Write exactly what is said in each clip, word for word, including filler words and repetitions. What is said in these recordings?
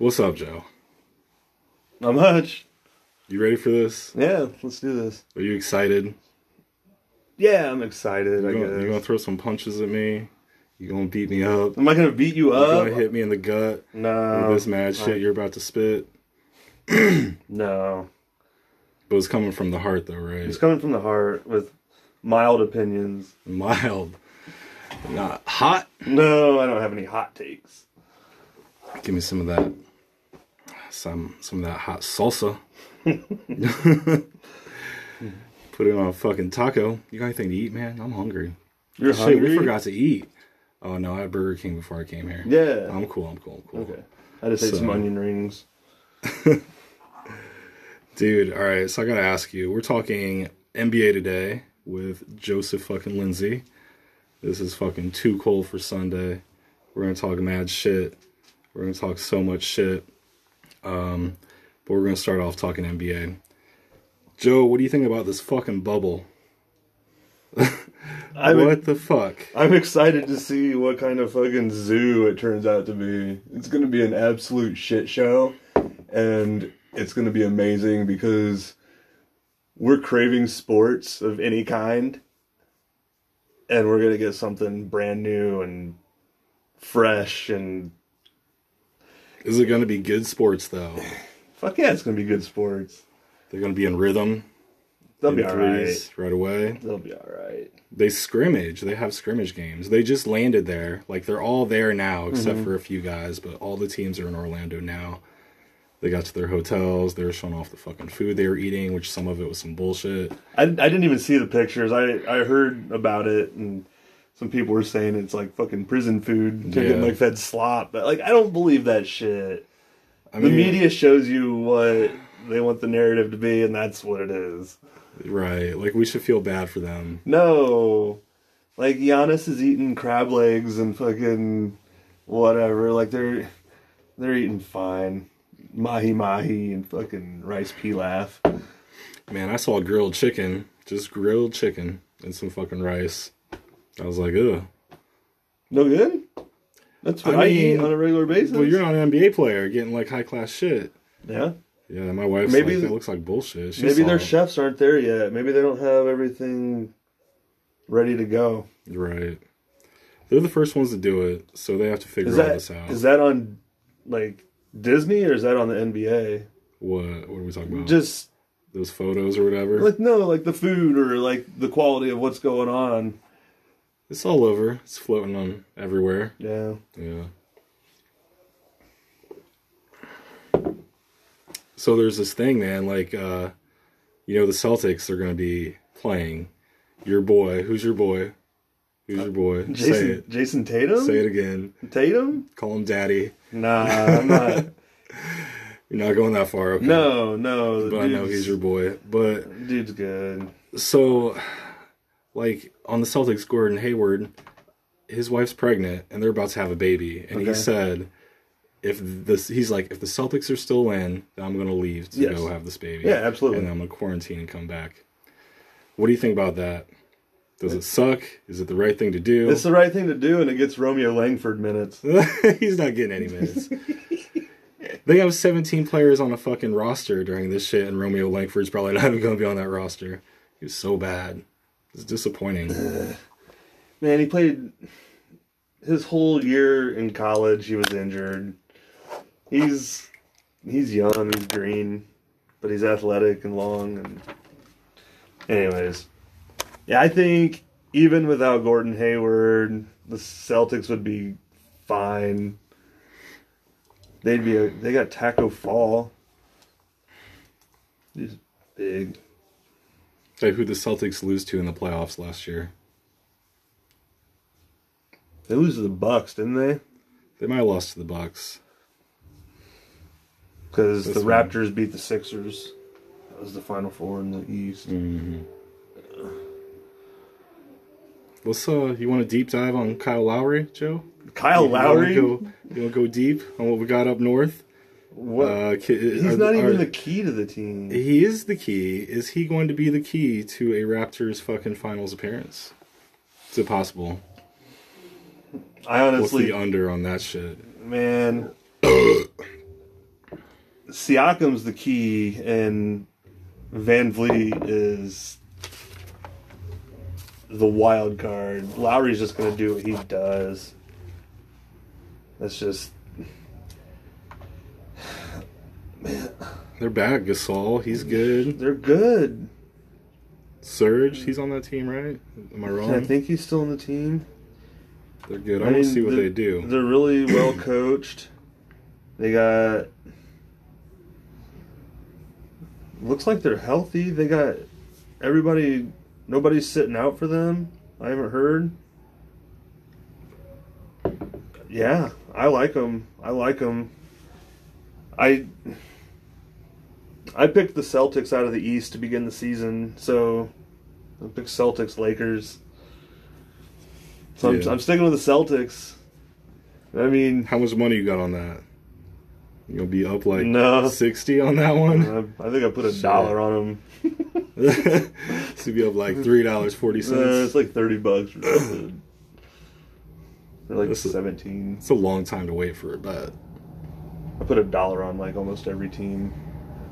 What's up, Joe? Not much. You ready for this? Yeah, let's do this. Are you excited? Yeah, I'm excited. You're gonna, I guess. You gonna throw some punches at me? You gonna beat me up? Am I gonna beat you, you up? You gonna hit me in the gut? No. With this mad shit I... you're about to spit? No. But it's coming from the heart, though, right? It's coming from the heart with mild opinions. Mild? Not hot? No, I don't have any hot takes. Give me some of that. Some some of that hot salsa. Put it on a fucking taco. You got anything to eat, man? I'm hungry. You're Shit, hungry? We forgot to eat. Oh, no, I had Burger King before I came here. Yeah. I'm cool, I'm cool, I'm cool. Okay. I just ate so. some onion rings. Dude, all right, so I got to ask you. We're talking N B A today with Joseph fucking Lindsay. This is fucking too cold for Sunday. We're going to talk mad shit. We're going to talk so much shit. Um, but we're going to start off talking N B A. Joe, what do you think about this fucking bubble? What the fuck? I'm excited to see what kind of fucking zoo it turns out to be. It's going to be an absolute shit show. And it's going to be amazing because we're craving sports of any kind. And we're going to get something brand new and fresh and... Is it going to be good sports, though? Fuck yeah, it's going to be good sports. They're going to be in rhythm. They'll in be all right. Right away. They'll be all right. They scrimmage. They have scrimmage games. They just landed there. Like, they're all there now, except mm-hmm. for a few guys. But all the teams are in Orlando now. They got to their hotels. They were showing off the fucking food they were eating, which some of it was some bullshit. I, I didn't even see the pictures. I, I heard about it, and... Some people were saying it's like fucking prison food, yeah. like fed slop. But like, I don't believe that shit. I mean, the media shows you what they want the narrative to be, and that's what it is. Right. Like, we should feel bad for them. No. Like, Giannis is eating crab legs and fucking whatever. Like, they're they're eating fine. Mahi-mahi and fucking rice pilaf. Man, I saw grilled chicken. Just grilled chicken and some fucking rice. I was like, ugh. No good? That's what I, I mean, eat on a regular basis. Well, you're not an N B A player getting, like, high-class shit. Yeah? Yeah, my wife's maybe like, that looks like bullshit. She maybe their it. chefs aren't there yet. Maybe they don't have everything ready to go. Right. They're the first ones to do it, so they have to figure that, all this out. Is that on, like, Disney, or is that on the N B A? What? What are we talking about? Just... Those photos or whatever? Like, no, like, the food or, like, the quality of what's going on. It's all over. It's floating on everywhere. Yeah. Yeah. So there's this thing, man. Like, uh, you know, the Celtics are going to be playing your boy. Who's your boy? Who's uh, your boy? Jason, Say it. Jason Tatum? Say it again. Tatum? Call him daddy. Nah, I'm not. You're not going that far, okay? No, no. But I know he's your boy. But dude's good. So... Like, on the Celtics, Gordon Hayward, his wife's pregnant, and they're about to have a baby. And okay. he said, if this, he's like, if the Celtics are still in, then I'm going to leave to yes. go have this baby. Yeah, absolutely. And I'm going to quarantine and come back. What do you think about that? Does it suck? Is it the right thing to do? It's the right thing to do, and it gets Romeo Langford minutes. He's not getting any minutes. They have seventeen players on a fucking roster during this shit, and Romeo Langford's probably not even going to be on that roster. He was so bad. It's disappointing. Ugh. Man, he played his whole year in college. He was injured. He's he's young, he's green, but he's athletic and long. And anyways, yeah, I think even without Gordon Hayward, the Celtics would be fine. They'd be a, they got Tacko Fall. He's big. Like, who the Celtics lose to in the playoffs last year? They lose to the Bucks, didn't they? They might have lost to the Bucks. Because the Raptors one. beat the Sixers. That was the Final Four in the East. Mm-hmm. Let's, uh, you want a deep dive on Kyle Lowry, Joe? Kyle you Lowry? Go, you want to go deep on what we got up north? What? Uh, He's are, not even are, the key to the team. He is the key. Is he going to be the key to a Raptors fucking finals appearance? Is it possible? I honestly... What's the under on that shit? Man. Siakam's the key, and Van Vliet is the wild card. Lowry's just going to do what he does. That's just... Man. They're bad. Gasol, he's good. They're good. Serge, he's on that team, right? Am I wrong? I think he's still on the team. They're good. I, I mean, want to see what they do. They're really well coached. They got... Looks like they're healthy. They got everybody... Nobody's sitting out for them. I haven't heard. Yeah, I like them. I like them. I I picked the Celtics out of the East to begin the season, so I picked Celtics, Lakers. So yeah. I'm, I'm sticking with the Celtics. I mean, how much money you got on that? You gonna be up like no. sixty on that one? I, I think I put a Shit. dollar on them. It's gonna be up like three dollars forty cents. Uh, it's like thirty bucks or something. They're like That's seventeen. A, it's a long time to wait for a bet. I put a dollar on like almost every team.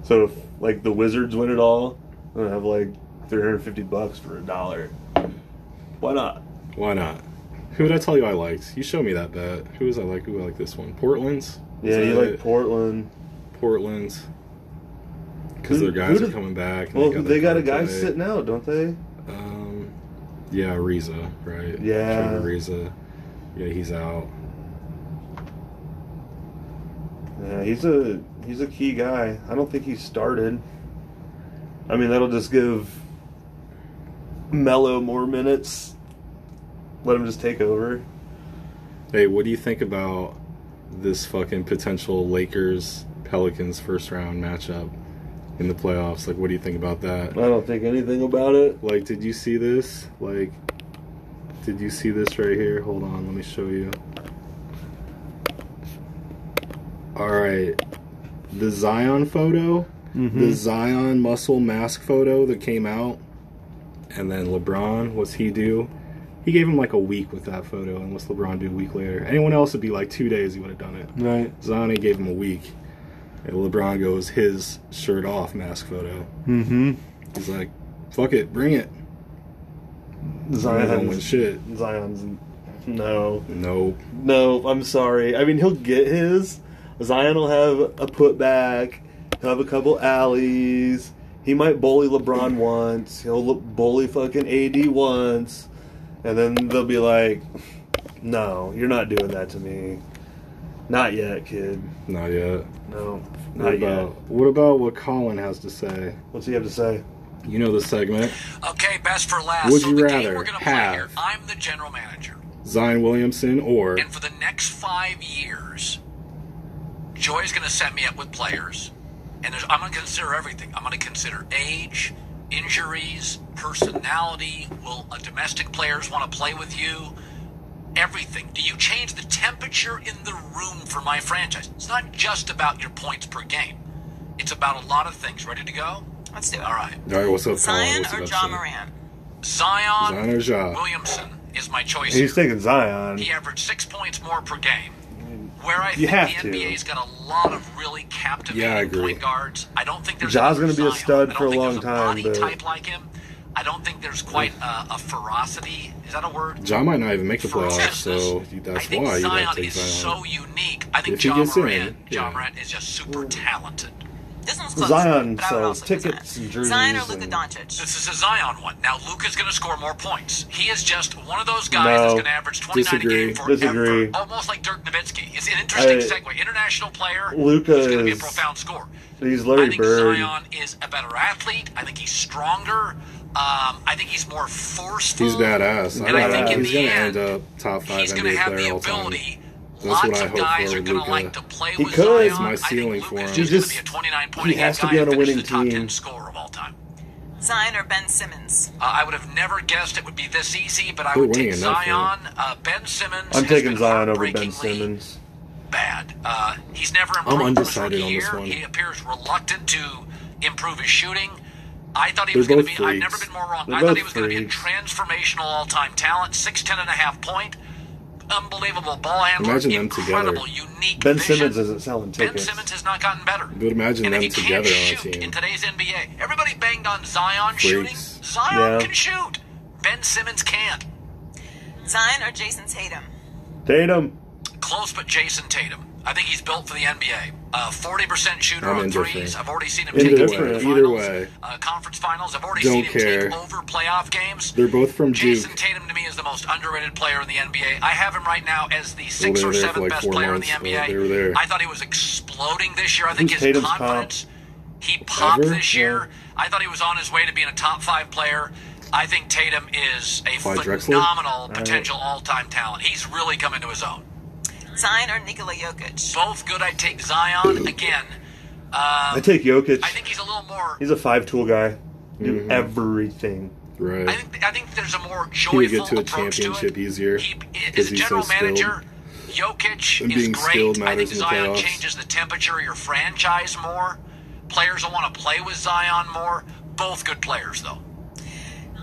So if like the Wizards win it all, I'm gonna have like three hundred fifty bucks for a dollar. Why not? Why not? Who did I tell you I liked? You showed me that bet. Who was I like? Who I like this one? Portland's. Yeah, you like it? Portland. Portland's. Because their guys did, are coming back. Well, they got, they got a guy today. sitting out, don't they? Um, yeah, Ariza, right? Yeah. Trevor Ariza. Yeah, he's out. Yeah, he's a he's a key guy. I don't think he started. I mean, that'll just give Melo more minutes. Let him just take over. Hey, what do you think about this fucking potential Lakers-Pelicans first-round matchup? In the playoffs, like, what do you think about that? I don't think anything about it. Like, did you see this? Like, did you see this right here? Hold on, let me show you. All right. The Zion photo, mm-hmm. the Zion muscle mask photo that came out, and then LeBron, what's he do? He gave him, like, a week with that photo, and what's LeBron do a week later? Anyone else would be, like, two days he would have done it. Right. Zion, he gave him a week. And LeBron goes his shirt off mask photo. Mm-hmm. He's like, "Fuck it, bring it." Zion wins shit. Zion's no, no, no. I'm sorry. I mean, he'll get his. Zion will have a putback. He'll have a couple alleys. He might bully LeBron once. He'll bully fucking A D once, and then they'll be like, "No, you're not doing that to me." Not yet, kid. Not yet. No, not what about, yet. What about what Colin has to say? What's he have to say? You know the segment. Okay, best for last. Would so you rather have here, I'm the general manager, Zion Williamson, or... And for the next five years, Joy's going to set me up with players, and there's, I'm going to consider everything. I'm going to consider age, injuries, personality, will uh, domestic players want to play with you? Everything. Do you change the temperature in the room for my franchise? It's not just about your points per game. It's about a lot of things. Ready to go? Let's do it. All right. All right, what's up, Zion what's or Ja Morant? Zion, Zion or Ja. Williamson is my choice. He's here. Taking Zion. He averaged six points more per game. Where I you think the N B A's to. got a lot of really captivating yeah, I agree. point guards. I don't think there's Ja's going to be a stud for a long time. I don't think there's a body type like him. I don't think there's quite a, a ferocity. Is that a word? Ja might not even make the playoffs, so that's I think why Zion you got to take Zion. is so unique. I think Ja Morant, yeah. Ja Morant is just super talented. This one's close. Zion sells tickets and jerseys. Zion or Luka Doncic? This is a Zion one. Now, Luka's going to score more points. He is just one of those guys no. that's going to average twenty-nine disagree. a game forever. Disagree. Almost like Dirk Nowitzki. It's an interesting I, segue. International player. Luka is going to be a profound scorer. He's Larry I think Bird. Zion is a better athlete. I think he's stronger. Um, I think he's more forceful. He's badass. I and I think in he's the gonna end, end up top five he's gonna N B A have player the ability. All time. That's Lots what I hope guys for are gonna like to play he with could. Zion. My ceiling for him. He just he has to be on a winning the top team. ten scorer of all time. Zion or Ben Simmons? Uh, I would have never guessed it would be this easy, but I They're would take Zion. Uh, Ben Simmons. I'm taking Zion over Ben Simmons. Bad. Uh, he's never improved. I'm undecided on this one. He appears reluctant to improve his shooting. I thought he They're was going to be, freaks. I've never been more wrong. They're I thought he was going to be a transformational all-time talent, six ten and a half point, unbelievable ball handler. Imagine them incredible, together. Unique Ben vision. Simmons isn't selling tickets. Ben Simmons has not gotten better. But imagine and them if he together can't shoot on in today's N B A. Everybody banged on Zion Freaks. shooting. Zion yeah. can shoot. Ben Simmons can't. Zion or Jason Tatum? Tatum. Close, but Jason Tatum. I think he's built for the N B A. Uh, forty percent shooter I'm on threes. I've already seen him take it to the finals. Uh, conference finals. I've already Don't seen him care. take over playoff games. They're both from Duke. Jason Tatum, to me, is the most underrated player in the N B A. I have him right now as the sixth well, or seventh like best player months. in the N B A. Well, I thought he was exploding this year. I think Who's his Tatum's confidence, pop? he popped Ever? this year. Yeah. I thought he was on his way to being a top five player. I think Tatum is a Why, phenomenal Drexler? potential all, right. all-time talent. He's really come into his own. Zion or Nikola Jokic? Both good. I take Zion again. Um, I take Jokic. I think he's a little more. He's a five-tool guy. Do mm-hmm. everything. Right. I think, I think there's a more joyful approach to it. He would get to a championship to easier. He is a general so manager. Jokic and is great. I think Zion changes the temperature of your franchise more. Players will want to play with Zion more. Both good players, though.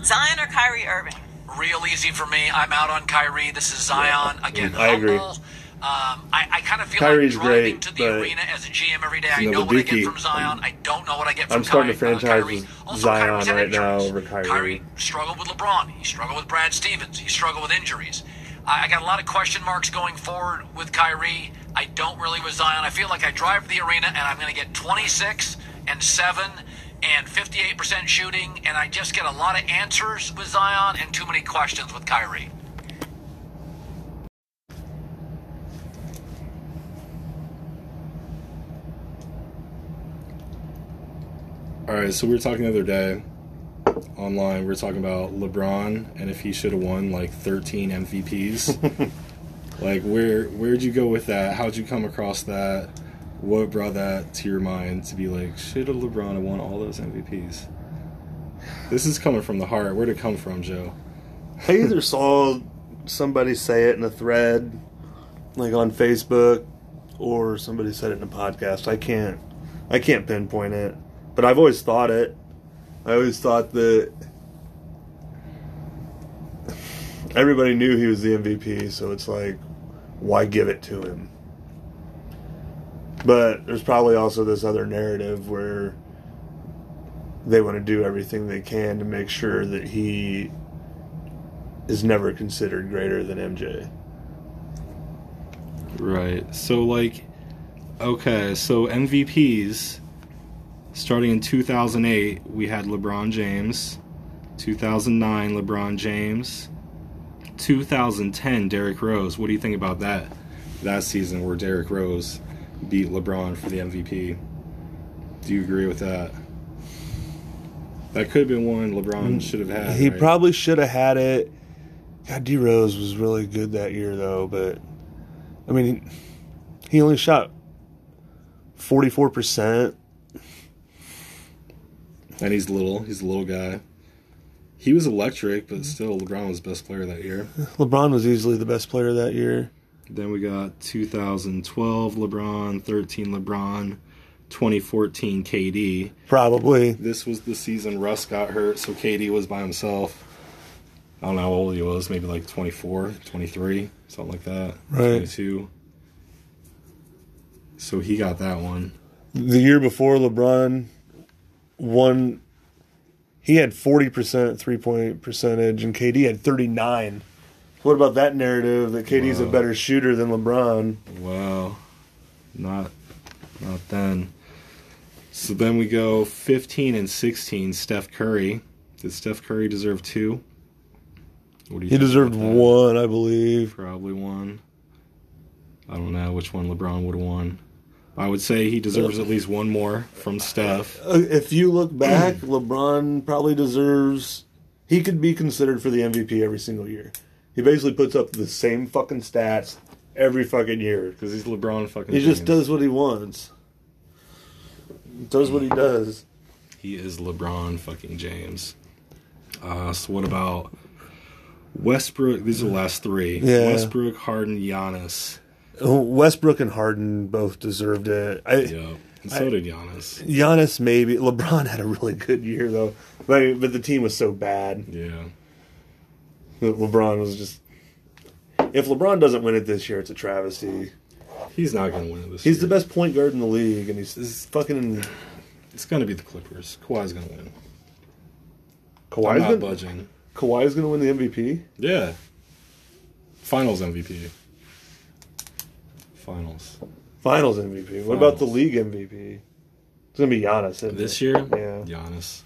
Zion or Kyrie Irving? Real easy for me. I'm out on Kyrie. This is Zion. Yeah. Again, I agree. Humble. Um, I, I kind of feel Kyrie's like driving great, to the arena as a G M every day. I know what I get from Zion. I'm, I don't know what I get from I'm starting Kyrie. to franchise uh, also, Zion Kyrie's right now over Kyrie. Kyrie struggled with LeBron. He struggled with Brad Stevens. He struggled with injuries. I, I got a lot of question marks going forward with Kyrie. I don't really with Zion. I feel like I drive to the arena and I'm going to get twenty-six and seven and fifty-eight percent shooting, and I just get a lot of answers with Zion and too many questions with Kyrie. All right, so we were talking the other day online. We were talking about LeBron and if he should have won like thirteen M V Ps. Like, where where'd you go with that? How'd you come across that? What brought that to your mind to be like, should have LeBron have won all those M V Ps? This is coming from the heart. Where'd it come from, Joe? I either saw somebody say it in a thread, like on Facebook, or somebody said it in a podcast. I can't, I can't pinpoint it. But I've always thought it. I always thought that everybody knew he was the M V P, so it's like, why give it to him? But there's probably also this other narrative where they want to do everything they can to make sure that he is never considered greater than M J. Right. So, like, okay, so M V Ps... starting in two thousand eight, we had LeBron James. two thousand nine, LeBron James. two thousand ten, Derrick Rose. What do you think about that? That season where Derrick Rose beat LeBron for the M V P. Do you agree with that? That could have been one LeBron should have had. He right? probably should have had it. God, D. Rose was really good that year, though. But, I mean, he only shot forty-four percent. And he's little. He's a little guy. He was electric, but still, LeBron was the best player that year. LeBron was easily the best player that year. Then we got two thousand twelve LeBron, thirteen LeBron, twenty fourteen K D. Probably. This was the season Russ got hurt, so K D was by himself. I don't know how old he was, maybe like twenty-four, twenty-three, something like that. Right. twenty-two. So he got that one. The year before, LeBron... One, he had forty percent three-point percentage, and K D had thirty-nine. What about that narrative that K D's wow. a better shooter than LeBron? Wow. Not not then. So then we go fifteen and sixteen, Steph Curry. Did Steph Curry deserve two? What do you he deserved one, I believe. Probably one. I don't know which one LeBron would have won. I would say he deserves at least one more from Steph. If you look back, LeBron probably deserves... He could be considered for the M V P every single year. He basically puts up the same fucking stats every fucking year. Because he's LeBron fucking He James. Just does what he wants. Does what he does. He is LeBron fucking James. Uh, so what about Westbrook? These are the last three. Yeah. Westbrook, Harden, Giannis. Westbrook and Harden both deserved it. I, yeah, and so I, did Giannis. Giannis maybe. LeBron had a really good year, though. But, but the team was so bad. Yeah. That LeBron was just... If LeBron doesn't win it this year, it's a travesty. He's not going to win it this he's year. He's the best point guard in the league, and he's, he's fucking... In... It's going to be the Clippers. Kawhi's going to win. Kawhi's not gonna... budging. Kawhi's going to win the M V P? Yeah. Finals M V P. Finals. Finals M V P. Finals. What about the league M V P? It's going to be Giannis, isn't This it? year? Yeah. Giannis.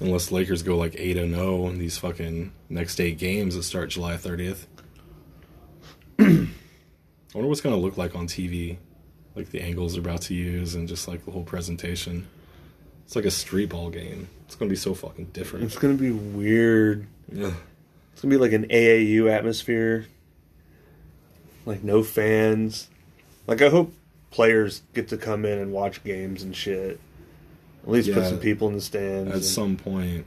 Unless Lakers go like eight and oh in these fucking next eight games that start July thirtieth. I wonder what's going to look like on T V. Like the angles they're about to use and just like the whole presentation. It's like a street ball game. It's going to be so fucking different. It's going to be weird. Yeah. It's going to be like an A A U atmosphere. Like no fans. Like I hope players get to come in and watch games and shit. At least yeah, put some people in the stands. At and, some point.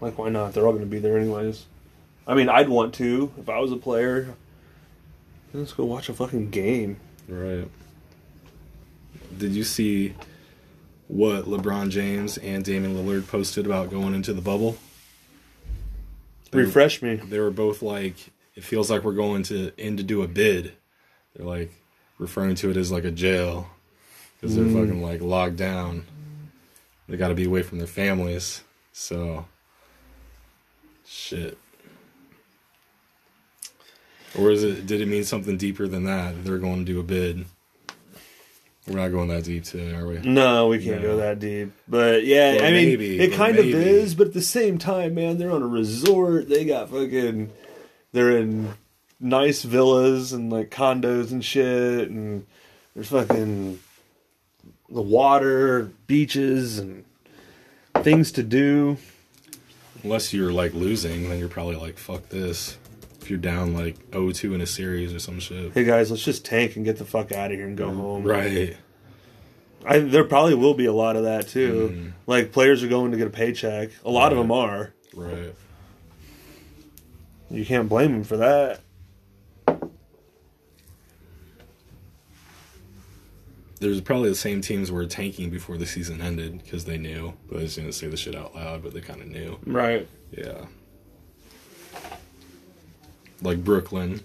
Like, why not? They're all going to be there anyways. I mean, I'd want to. If I was a player, let's go watch a fucking game. Right. Did you see what LeBron James and Damian Lillard posted about going into the bubble? They Refresh were, me. They were both like, it feels like we're going to in to do a bid. They're like referring to it as like a jail. Because they're fucking, like, locked down. They got to be away from their families. So, shit. Or is it? Did it mean something deeper than that? They're going to do a bid. We're not going that deep today, are we? No, we can't no. go that deep. But, yeah, well, I mean, maybe, it kind maybe. of is. But at the same time, man, they're on a resort. They got fucking... They're in nice villas and, like, condos and shit. And there's fucking... The water, beaches, and things to do. Unless you're, like, losing, then you're probably like, fuck this. If you're down, like, oh two in a series or some shit. Hey, guys, let's just tank and get the fuck out of here and go home. Right. I, there probably will be a lot of that, too. Mm. Like, players are going to get a paycheck. A lot right. of them are. Right. You can't blame them for that. There's probably the same teams were tanking before the season ended because they knew, but they just didn't say the shit out loud, but they kind of knew. Right. Yeah. Like Brooklyn.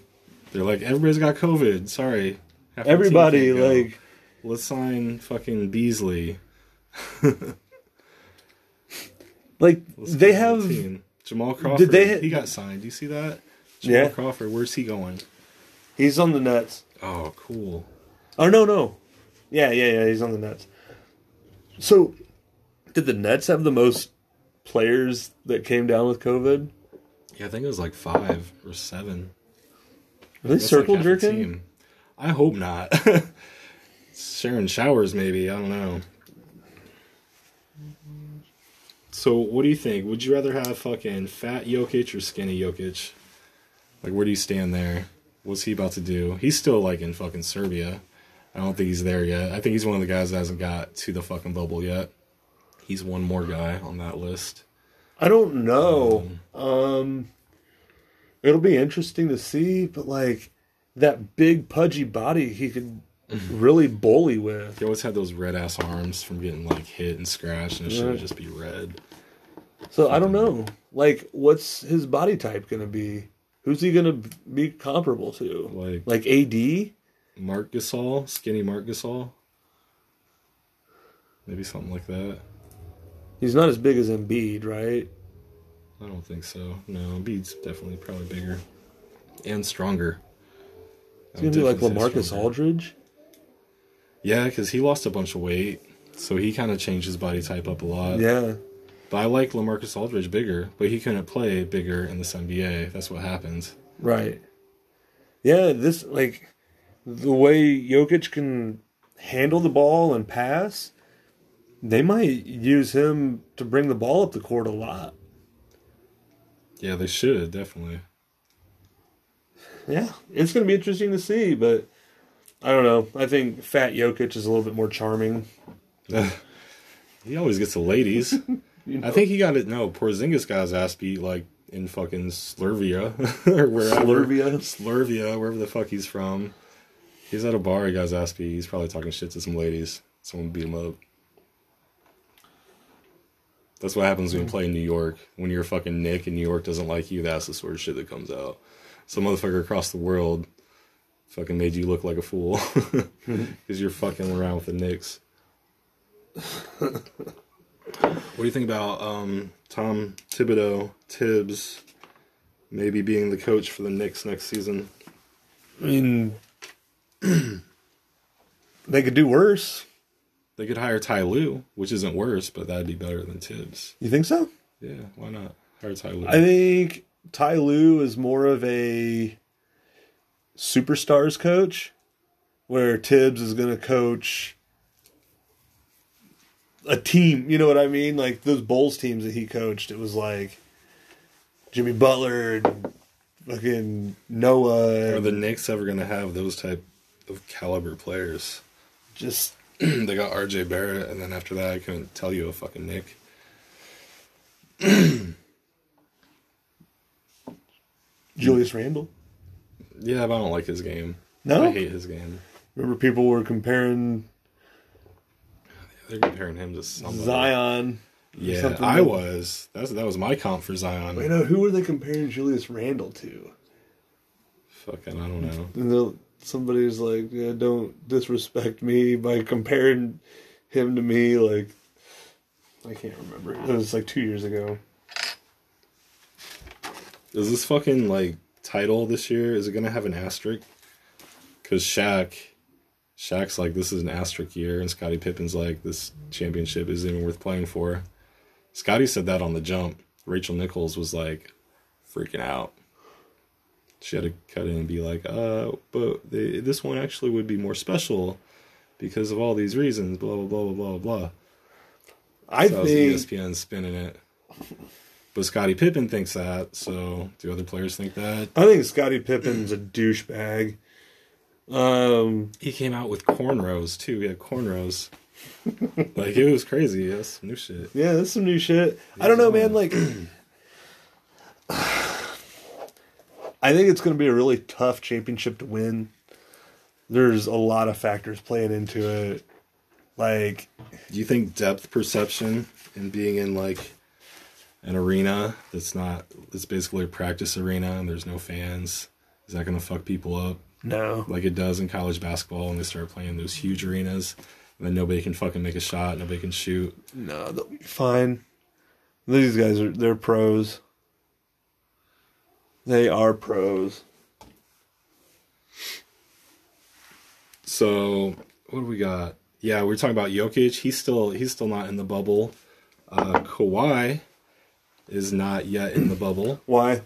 They're like, everybody's got COVID. Sorry. Half Everybody, like... Let's sign fucking Beasley. Like, Let's they have... The Jamal Crawford, did they ha- he got signed. Do you see that? Jamal yeah. Crawford, where's he going? He's on the Nets. Oh, cool. Oh, no, no. Yeah, yeah, yeah, he's on the Nets. So, did the Nets have the most players that came down with COVID? Yeah, I think it was like five or seven. Are they circle like jerking? I hope not. Sharing showers, maybe. I don't know. So, what do you think? Would you rather have fucking fat Jokic or skinny Jokic? Like, where do you stand there? What's he about to do? He's still, like, in fucking Serbia. I don't think he's there yet. I think he's one of the guys that hasn't got to the fucking bubble yet. He's one more guy on that list. I don't know. Um, um, it'll be interesting to see, but, like, that big, pudgy body he could really bully with. He always had those red-ass arms from getting, like, hit and scratched, and it yeah. should just be red. So, I don't know. Like, what's his body type going to be? Who's he going to be comparable to? Like, like A D? Marc Gasol, skinny Marc Gasol, maybe something like that. He's not as big as Embiid, right? I don't think so. No, Embiid's definitely probably bigger and stronger. It's gonna be like LaMarcus Aldridge. Yeah, because he lost a bunch of weight, so he kind of changed his body type up a lot. Yeah, but I like LaMarcus Aldridge bigger, but he couldn't play bigger in this N B A. That's what happens. Right. Yeah. This like. The way Jokic can handle the ball and pass, they might use him to bring the ball up the court a lot. Yeah, they should, definitely. Yeah, it's going to be interesting to see, but I don't know. I think fat Jokic is a little bit more charming. He always gets the ladies. You know? I think he got it. No, Porzingis got his ass beat, like, in fucking Slurvia. or wherever. Slurvia? Slurvia, wherever the fuck he's from. He's at a bar, he got his ass beat. He's probably talking shit to some ladies. Someone beat him up. That's what happens when you play in New York. When you're a fucking Nick and New York doesn't like you, that's the sort of shit that comes out. Some motherfucker across the world fucking made you look like a fool because you're fucking around with the Knicks. What do you think about um, Tom Thibodeau, Tibbs, maybe being the coach for the Knicks next season? I mean, they could do worse. They could hire Ty Lue, which isn't worse, but that'd be better than Tibbs. You think so? Yeah, why not? Hire Ty Lue. I think Ty Lue is more of a superstars coach, where Tibbs is going to coach a team. You know what I mean? Like those Bulls teams that he coached, it was like Jimmy Butler and fucking Noah. Are the Knicks ever going to have those type of caliber players? Just... They got R J Barrett, and then after that, I couldn't tell you a fucking Nick. Julius Randle? Yeah, but I don't like his game. No? I hate his game. Remember people were comparing... They're comparing him to somebody. Zion. Yeah, I was. That's, that was my comp for Zion. Wait, no, who were they comparing Julius Randle to? Fucking, I don't know. Somebody's like, yeah, don't disrespect me by comparing him to me. Like, I can't remember. It was like two years ago. Is this fucking like title this year? Is it gonna have an asterisk? Because Shaq, Shaq's like, this is an asterisk year, and Scottie Pippen's like, this championship isn't even worth playing for. Scottie said that on The Jump. Rachel Nichols was like, freaking out. She had to cut in and be like, uh, but they, this one actually would be more special because of all these reasons, blah, blah, blah, blah, blah, blah. I so think... That was E S P N spinning it. But Scottie Pippen thinks that, so do other players think that? I think Scottie Pippen's a douchebag. Um, he came out with cornrows, too. He had cornrows. Like, it was crazy. That's some new shit. Yeah, that's some new shit. Yeah, I don't know, man, like... I think it's going to be a really tough championship to win. There's a lot of factors playing into it. Like, do you think depth perception and being in like an arena that's not, it's basically a practice arena and there's no fans, is that going to fuck people up? No. Like it does in college basketball when they start playing those huge arenas and then nobody can fucking make a shot, nobody can shoot. No, they'll be fine. These guys are, they're pros. They are pros. So, what do we got? Yeah, we were talking about Jokic. He's still he's still not in the bubble. Uh, Kawhi is not yet in the bubble. Why?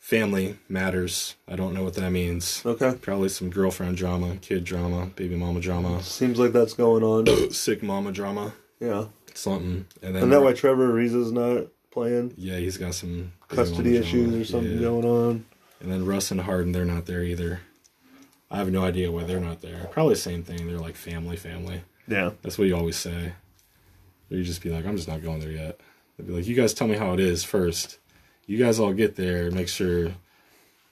Family matters. I don't know what that means. Okay. Probably some girlfriend drama, kid drama, baby mama drama. Seems like that's going on. Sick mama drama. Yeah. Something. And then. Isn't that why Trevor Ariza's not playing? Yeah, he's got some... custody issues or something yeah. going on. And then Russ and Harden, they're not there either. I have no idea why they're not there. Probably the same thing. They're like family, family. Yeah. That's what you always say. Or you just be like, I'm just not going there yet. They'd be like, you guys tell me how it is first. You guys all get there, make sure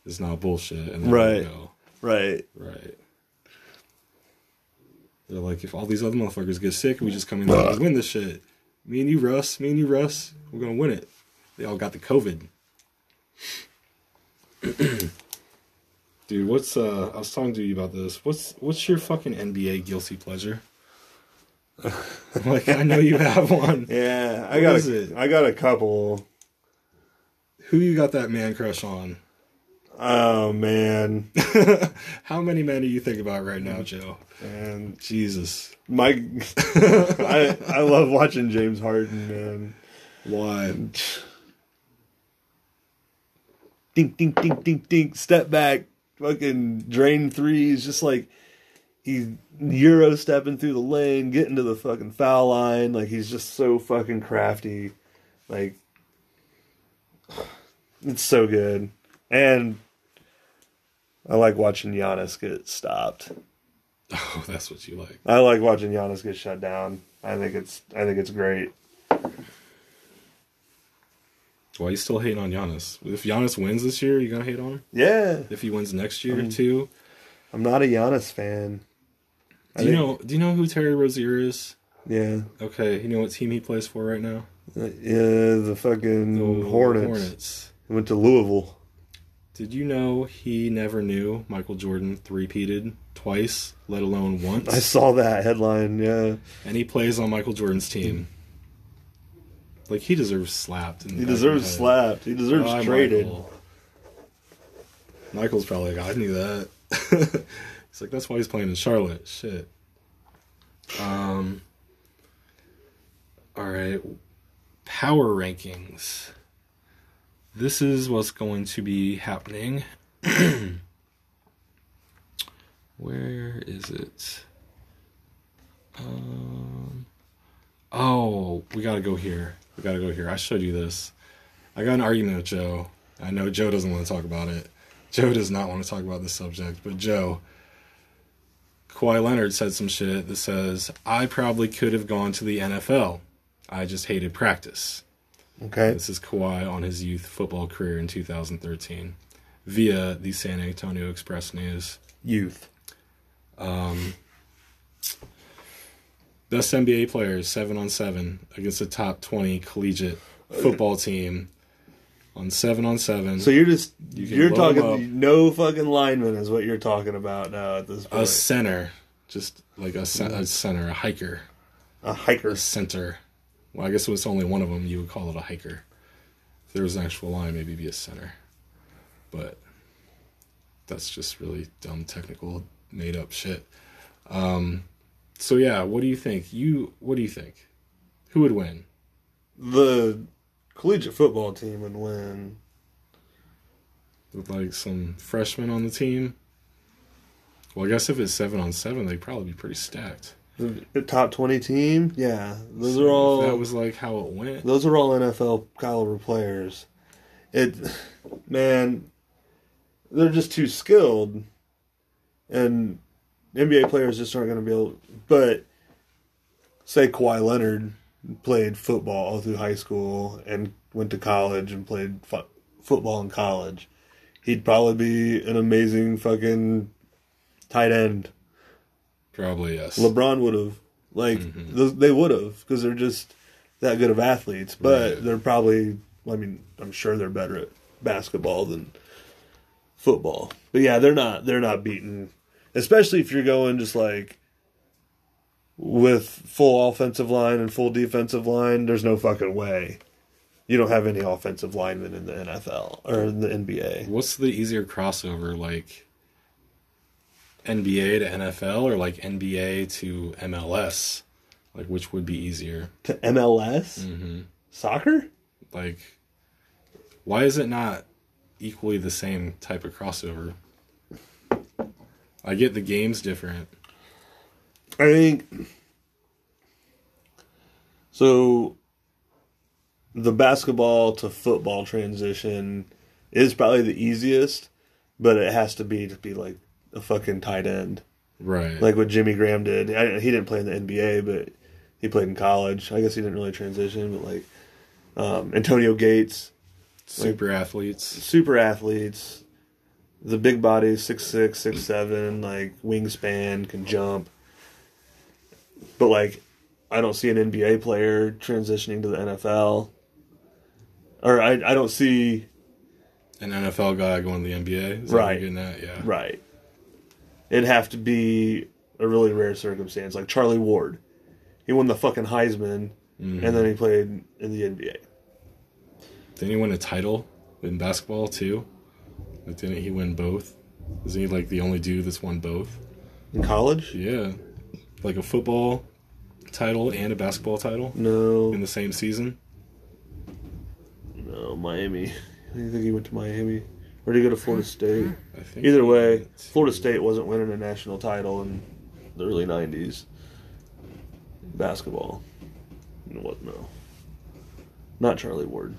it's not bullshit. And then right. Go. Right. Right. They're like, if all these other motherfuckers get sick, we just come in there and win this shit. Me and you, Russ. Me and you, Russ. We're going to win it. They all got the COVID. Dude, what's, uh, I was talking to you about this. What's, what's your fucking N B A guilty pleasure? Like, I know you have one. Yeah, I got a, I got a couple. Who you got that man crush on? Oh, man. How many men do you think about right now, Joe? And Jesus. My, I, I love watching James Harden, man. Why? Dink, dink, dink, dink, dink. Step back. Fucking drain threes. Just like he's Euro stepping through the lane, getting to the fucking foul line. Like he's just so fucking crafty. Like it's so good. And I like watching Giannis get stopped. Oh, that's what you like. I like watching Giannis get shut down. I think it's I think it's great. Why are you still hating on Giannis? If Giannis wins this year, you gonna hate on him? Yeah. If he wins next year I'm, too. I'm not a Giannis fan. Do I you think... know do you know who Terry Rozier is? Yeah. Okay, you know what team he plays for right now? Uh, yeah, the fucking the Hornets. Hornets. Went to Louisville. Did you know he never knew Michael Jordan three-peated twice, let alone once? I saw that headline, yeah. And he plays on Michael Jordan's team. Like, he deserves slapped. He deserves slapped. He deserves oh, traded. Michael. Michael's probably like, I knew that. He's like, that's why he's playing in Charlotte. Shit. Um. All right. Power rankings. This is what's going to be happening. Where is it? Um, oh, we got to go here. We got to go here. I showed you this. I got an argument with Joe. I know Joe doesn't want to talk about it. Joe does not want to talk about this subject. But Joe, Kawhi Leonard said some shit that says, I probably could have gone to the N F L. I just hated practice. Okay. This is Kawhi on his youth football career in two thousand thirteen via the San Antonio Express News. Youth. Um, best N B A players, seven on seven, against a top twenty collegiate football team on seven on seven. So you're just, you you're talking, no fucking lineman is what you're talking about now at this point. A center. Just like a, cen- a center, a hiker. A hiker. A center. Well, I guess if it's only one of them, you would call it a hiker. If there was an actual line, maybe it'd be a center. But that's just really dumb, technical, made-up shit. Um, so, yeah, what do you think? You, what do you think? Who would win? The collegiate football team would win. With, like, some freshmen on the team? Well, I guess if it's seven on seven, they'd probably be pretty stacked. The top twenty team? Yeah. Those so are all... That was like how it went. Those are all N F L caliber players. It... Man, they're just too skilled. And N B A players just aren't going to be able... But, say Kawhi Leonard played football all through high school and went to college and played fo- football in college. He'd probably be an amazing fucking tight end. Probably, yes. LeBron would have. Like, mm-hmm. th- they would have, because they're just that good of athletes. But right. They're probably, I mean, I'm sure they're better at basketball than football. But yeah, they're not, they're not beaten. Especially if you're going just like with full offensive line and full defensive line, there's no fucking way. You don't have any offensive linemen in the N F L or in the N B A. What's the easier crossover, like? N B A to N F L or like N B A to M L S, like which would be easier? To M L S? Mm-hmm. Soccer? Like, why is it not equally the same type of crossover? I get the game's different. I think so. The basketball to football transition is probably the easiest, but it has to be to be like a fucking tight end. Right. Like what Jimmy Graham did. I, he didn't play in the N B A, but he played in college. I guess he didn't really transition, but like um, Antonio Gates. Super like, athletes. Super athletes. The big bodies, six six, six seven, like wingspan, can jump. But like, I don't see an N B A player transitioning to the N F L. Or I, I don't see an N F L guy going to the N B A. Is right. That you're getting at? Yeah. Right. It'd have to be a really rare circumstance. Like Charlie Ward. He won the fucking Heisman, mm-hmm. and then he played in the N B A. Didn't he win a title in basketball, too? Like, didn't he win both? Isn't he, like, the only dude that's won both? In college? Yeah. Like a football title and a basketball title? No. In the same season? No, Miami. I think he went to Miami. Or did he go to Florida State? I think Either way, to... Florida State wasn't winning a national title in the early nineties. Basketball. What? No. Not Charlie Ward.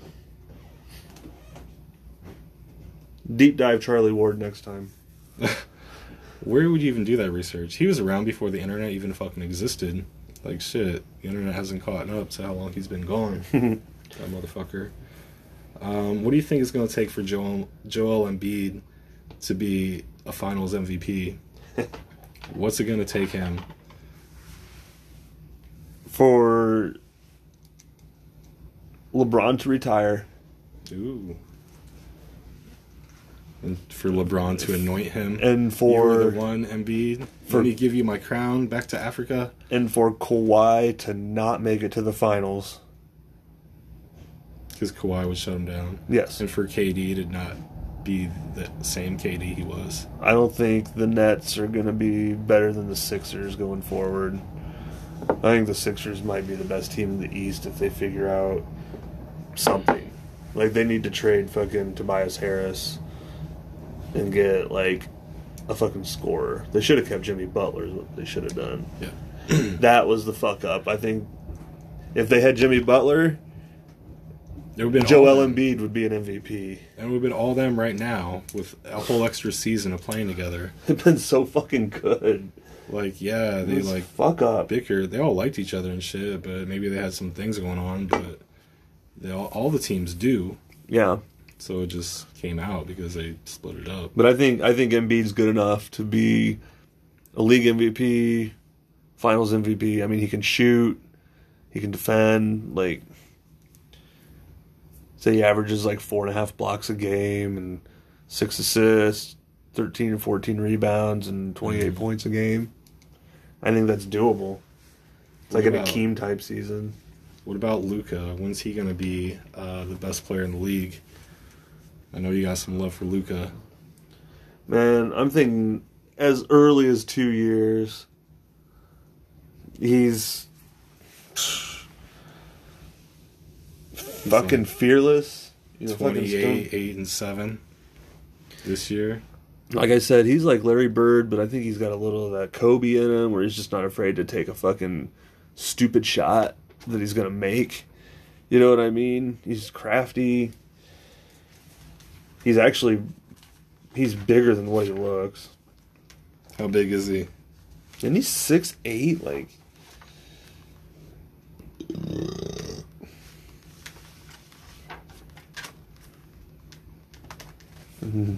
Deep dive Charlie Ward next time. Where would you even do that research? He was around before the internet even fucking existed. Like, shit, the internet hasn't caught up to how long he's been gone. That motherfucker. Um, what do you think it's going to take for Joel, Joel Embiid to be a finals M V P? What's it going to take him? For LeBron to retire. Ooh. And for LeBron to anoint him. And for... You were the one, Embiid. For, let me give you my crown back to Africa. And for Kawhi to not make it to the finals. Because Kawhi would shut him down. Yes. And for K D to not be the same K D he was. I don't think the Nets are going to be better than the Sixers going forward. I think the Sixers might be the best team in the East if they figure out something. Like, they need to trade fucking Tobias Harris and get, like, a fucking scorer. They should have kept Jimmy Butler is what they should have done. Yeah. That was the fuck up. I think if they had Jimmy Butler... Joel Embiid would be an M V P. And we've been all them right now with a whole extra season of playing together. They've been so fucking good. Like, yeah, they like fuck up. bicker. They all liked each other and shit, but maybe they had some things going on, but they all, all the teams do. Yeah. So it just came out because they split it up. But I think I think Embiid's good enough to be a league M V P, finals M V P. I mean, he can shoot, he can defend, like... Say he averages like four and a half blocks a game and six assists, thirteen or fourteen rebounds, and twenty-eight mm-hmm. points a game. I think that's doable. It's what like about, an Akeem type season. What about Luka? When's he going to be uh, the best player in the league? I know you got some love for Luka. Man, I'm thinking as early as two years. He's... Fucking fearless. He's twenty-eight, fucking eight, and seven this year. Like I said, he's like Larry Bird, but I think he's got a little of that Kobe in him where he's just not afraid to take a fucking stupid shot that he's going to make. You know what I mean? He's crafty. He's actually, he's bigger than what he looks. How big is he? And he's six eight, like...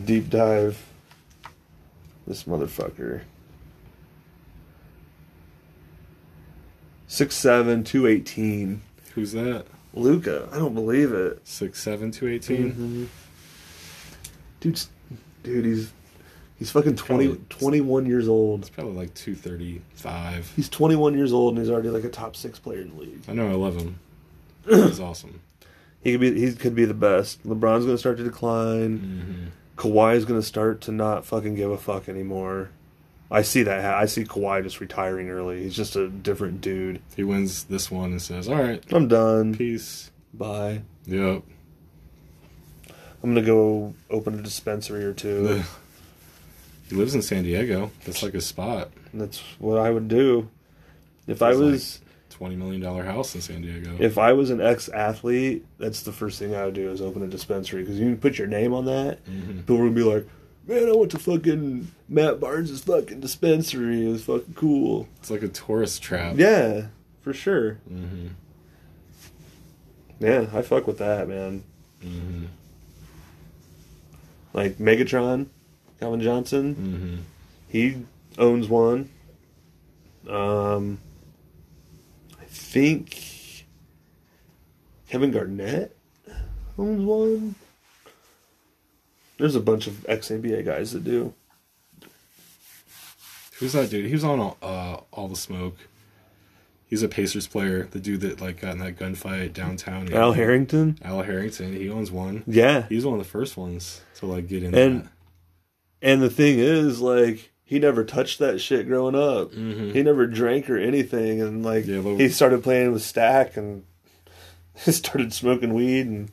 Deep dive. This motherfucker. six seven, two eighteen. Who's that? Luka. I don't believe it. six seven, two eighteen? Mm-hmm. Dude's, dude, he's he's fucking twenty, twenty-one years old. He's probably like two thirty-five. He's twenty-one years old and he's already like a top six player in the league. I know, I love him. He's awesome. He could be he could be the best. LeBron's going to start to decline. Mm-hmm. Kawhi's going to start to not fucking give a fuck anymore. I see that. I see Kawhi just retiring early. He's just a different dude. He wins this one and says, all right. I'm done. Peace. Bye. Yep. I'm going to go open a dispensary or two. He lives in San Diego. That's like his spot. That's what I would do. If That's I was... Like- twenty million dollars house in San Diego. If I was an ex-athlete, that's the first thing I would do is open a dispensary. Because you can put your name on that, mm-hmm. people would be like, man, I went to fucking Matt Barnes' fucking dispensary. It was fucking cool. It's like a tourist trap. Yeah, for sure. Mm-hmm. Yeah, I fuck with that, man. Mm-hmm. Like Megatron, Calvin Johnson, mm-hmm. he owns one. Um... think Kevin Garnett owns one. There's a bunch of ex-N B A guys that do. Who's that dude? He was on uh, All the Smoke. He's a Pacers player. The dude that like got in that gunfight downtown. Al Harrington? Al Harrington. He owns one. Yeah. He's one of the first ones to like get in and, that. And the thing is, like... He never touched that shit growing up. Mm-hmm. He never drank or anything. And, like, yeah, but... he started playing with Stack and started smoking weed. And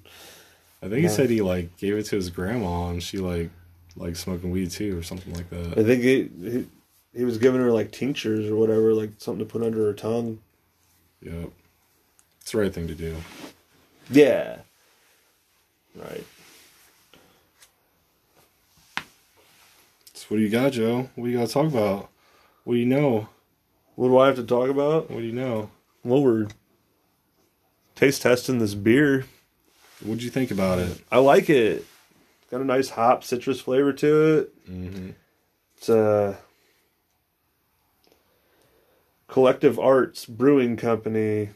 I think yeah. he said he, like, gave it to his grandma and she, like, liked smoking weed, too, or something like that. I think he, he, he was giving her, like, tinctures or whatever, like, something to put under her tongue. Yep. It's the right thing to do. Yeah. Right. What do you got, Joe? What do you got to talk about? What do you know? What do I have to talk about? What do you know? Well, we're taste testing this beer. What'd you think about it? I like it. It's got a nice hop citrus flavor to it. Mm-hmm. It's a Collective Arts Brewing Company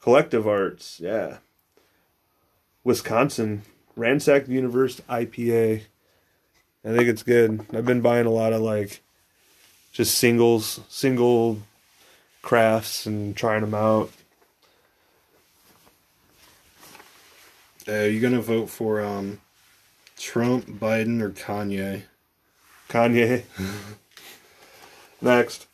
Collective Arts, yeah. Wisconsin, Ransack the Universe I P A. I think it's good. I've been buying a lot of, like, just singles, single crafts and trying them out. Uh, are you going to vote for um, Trump, Biden, or Kanye? Kanye. Next.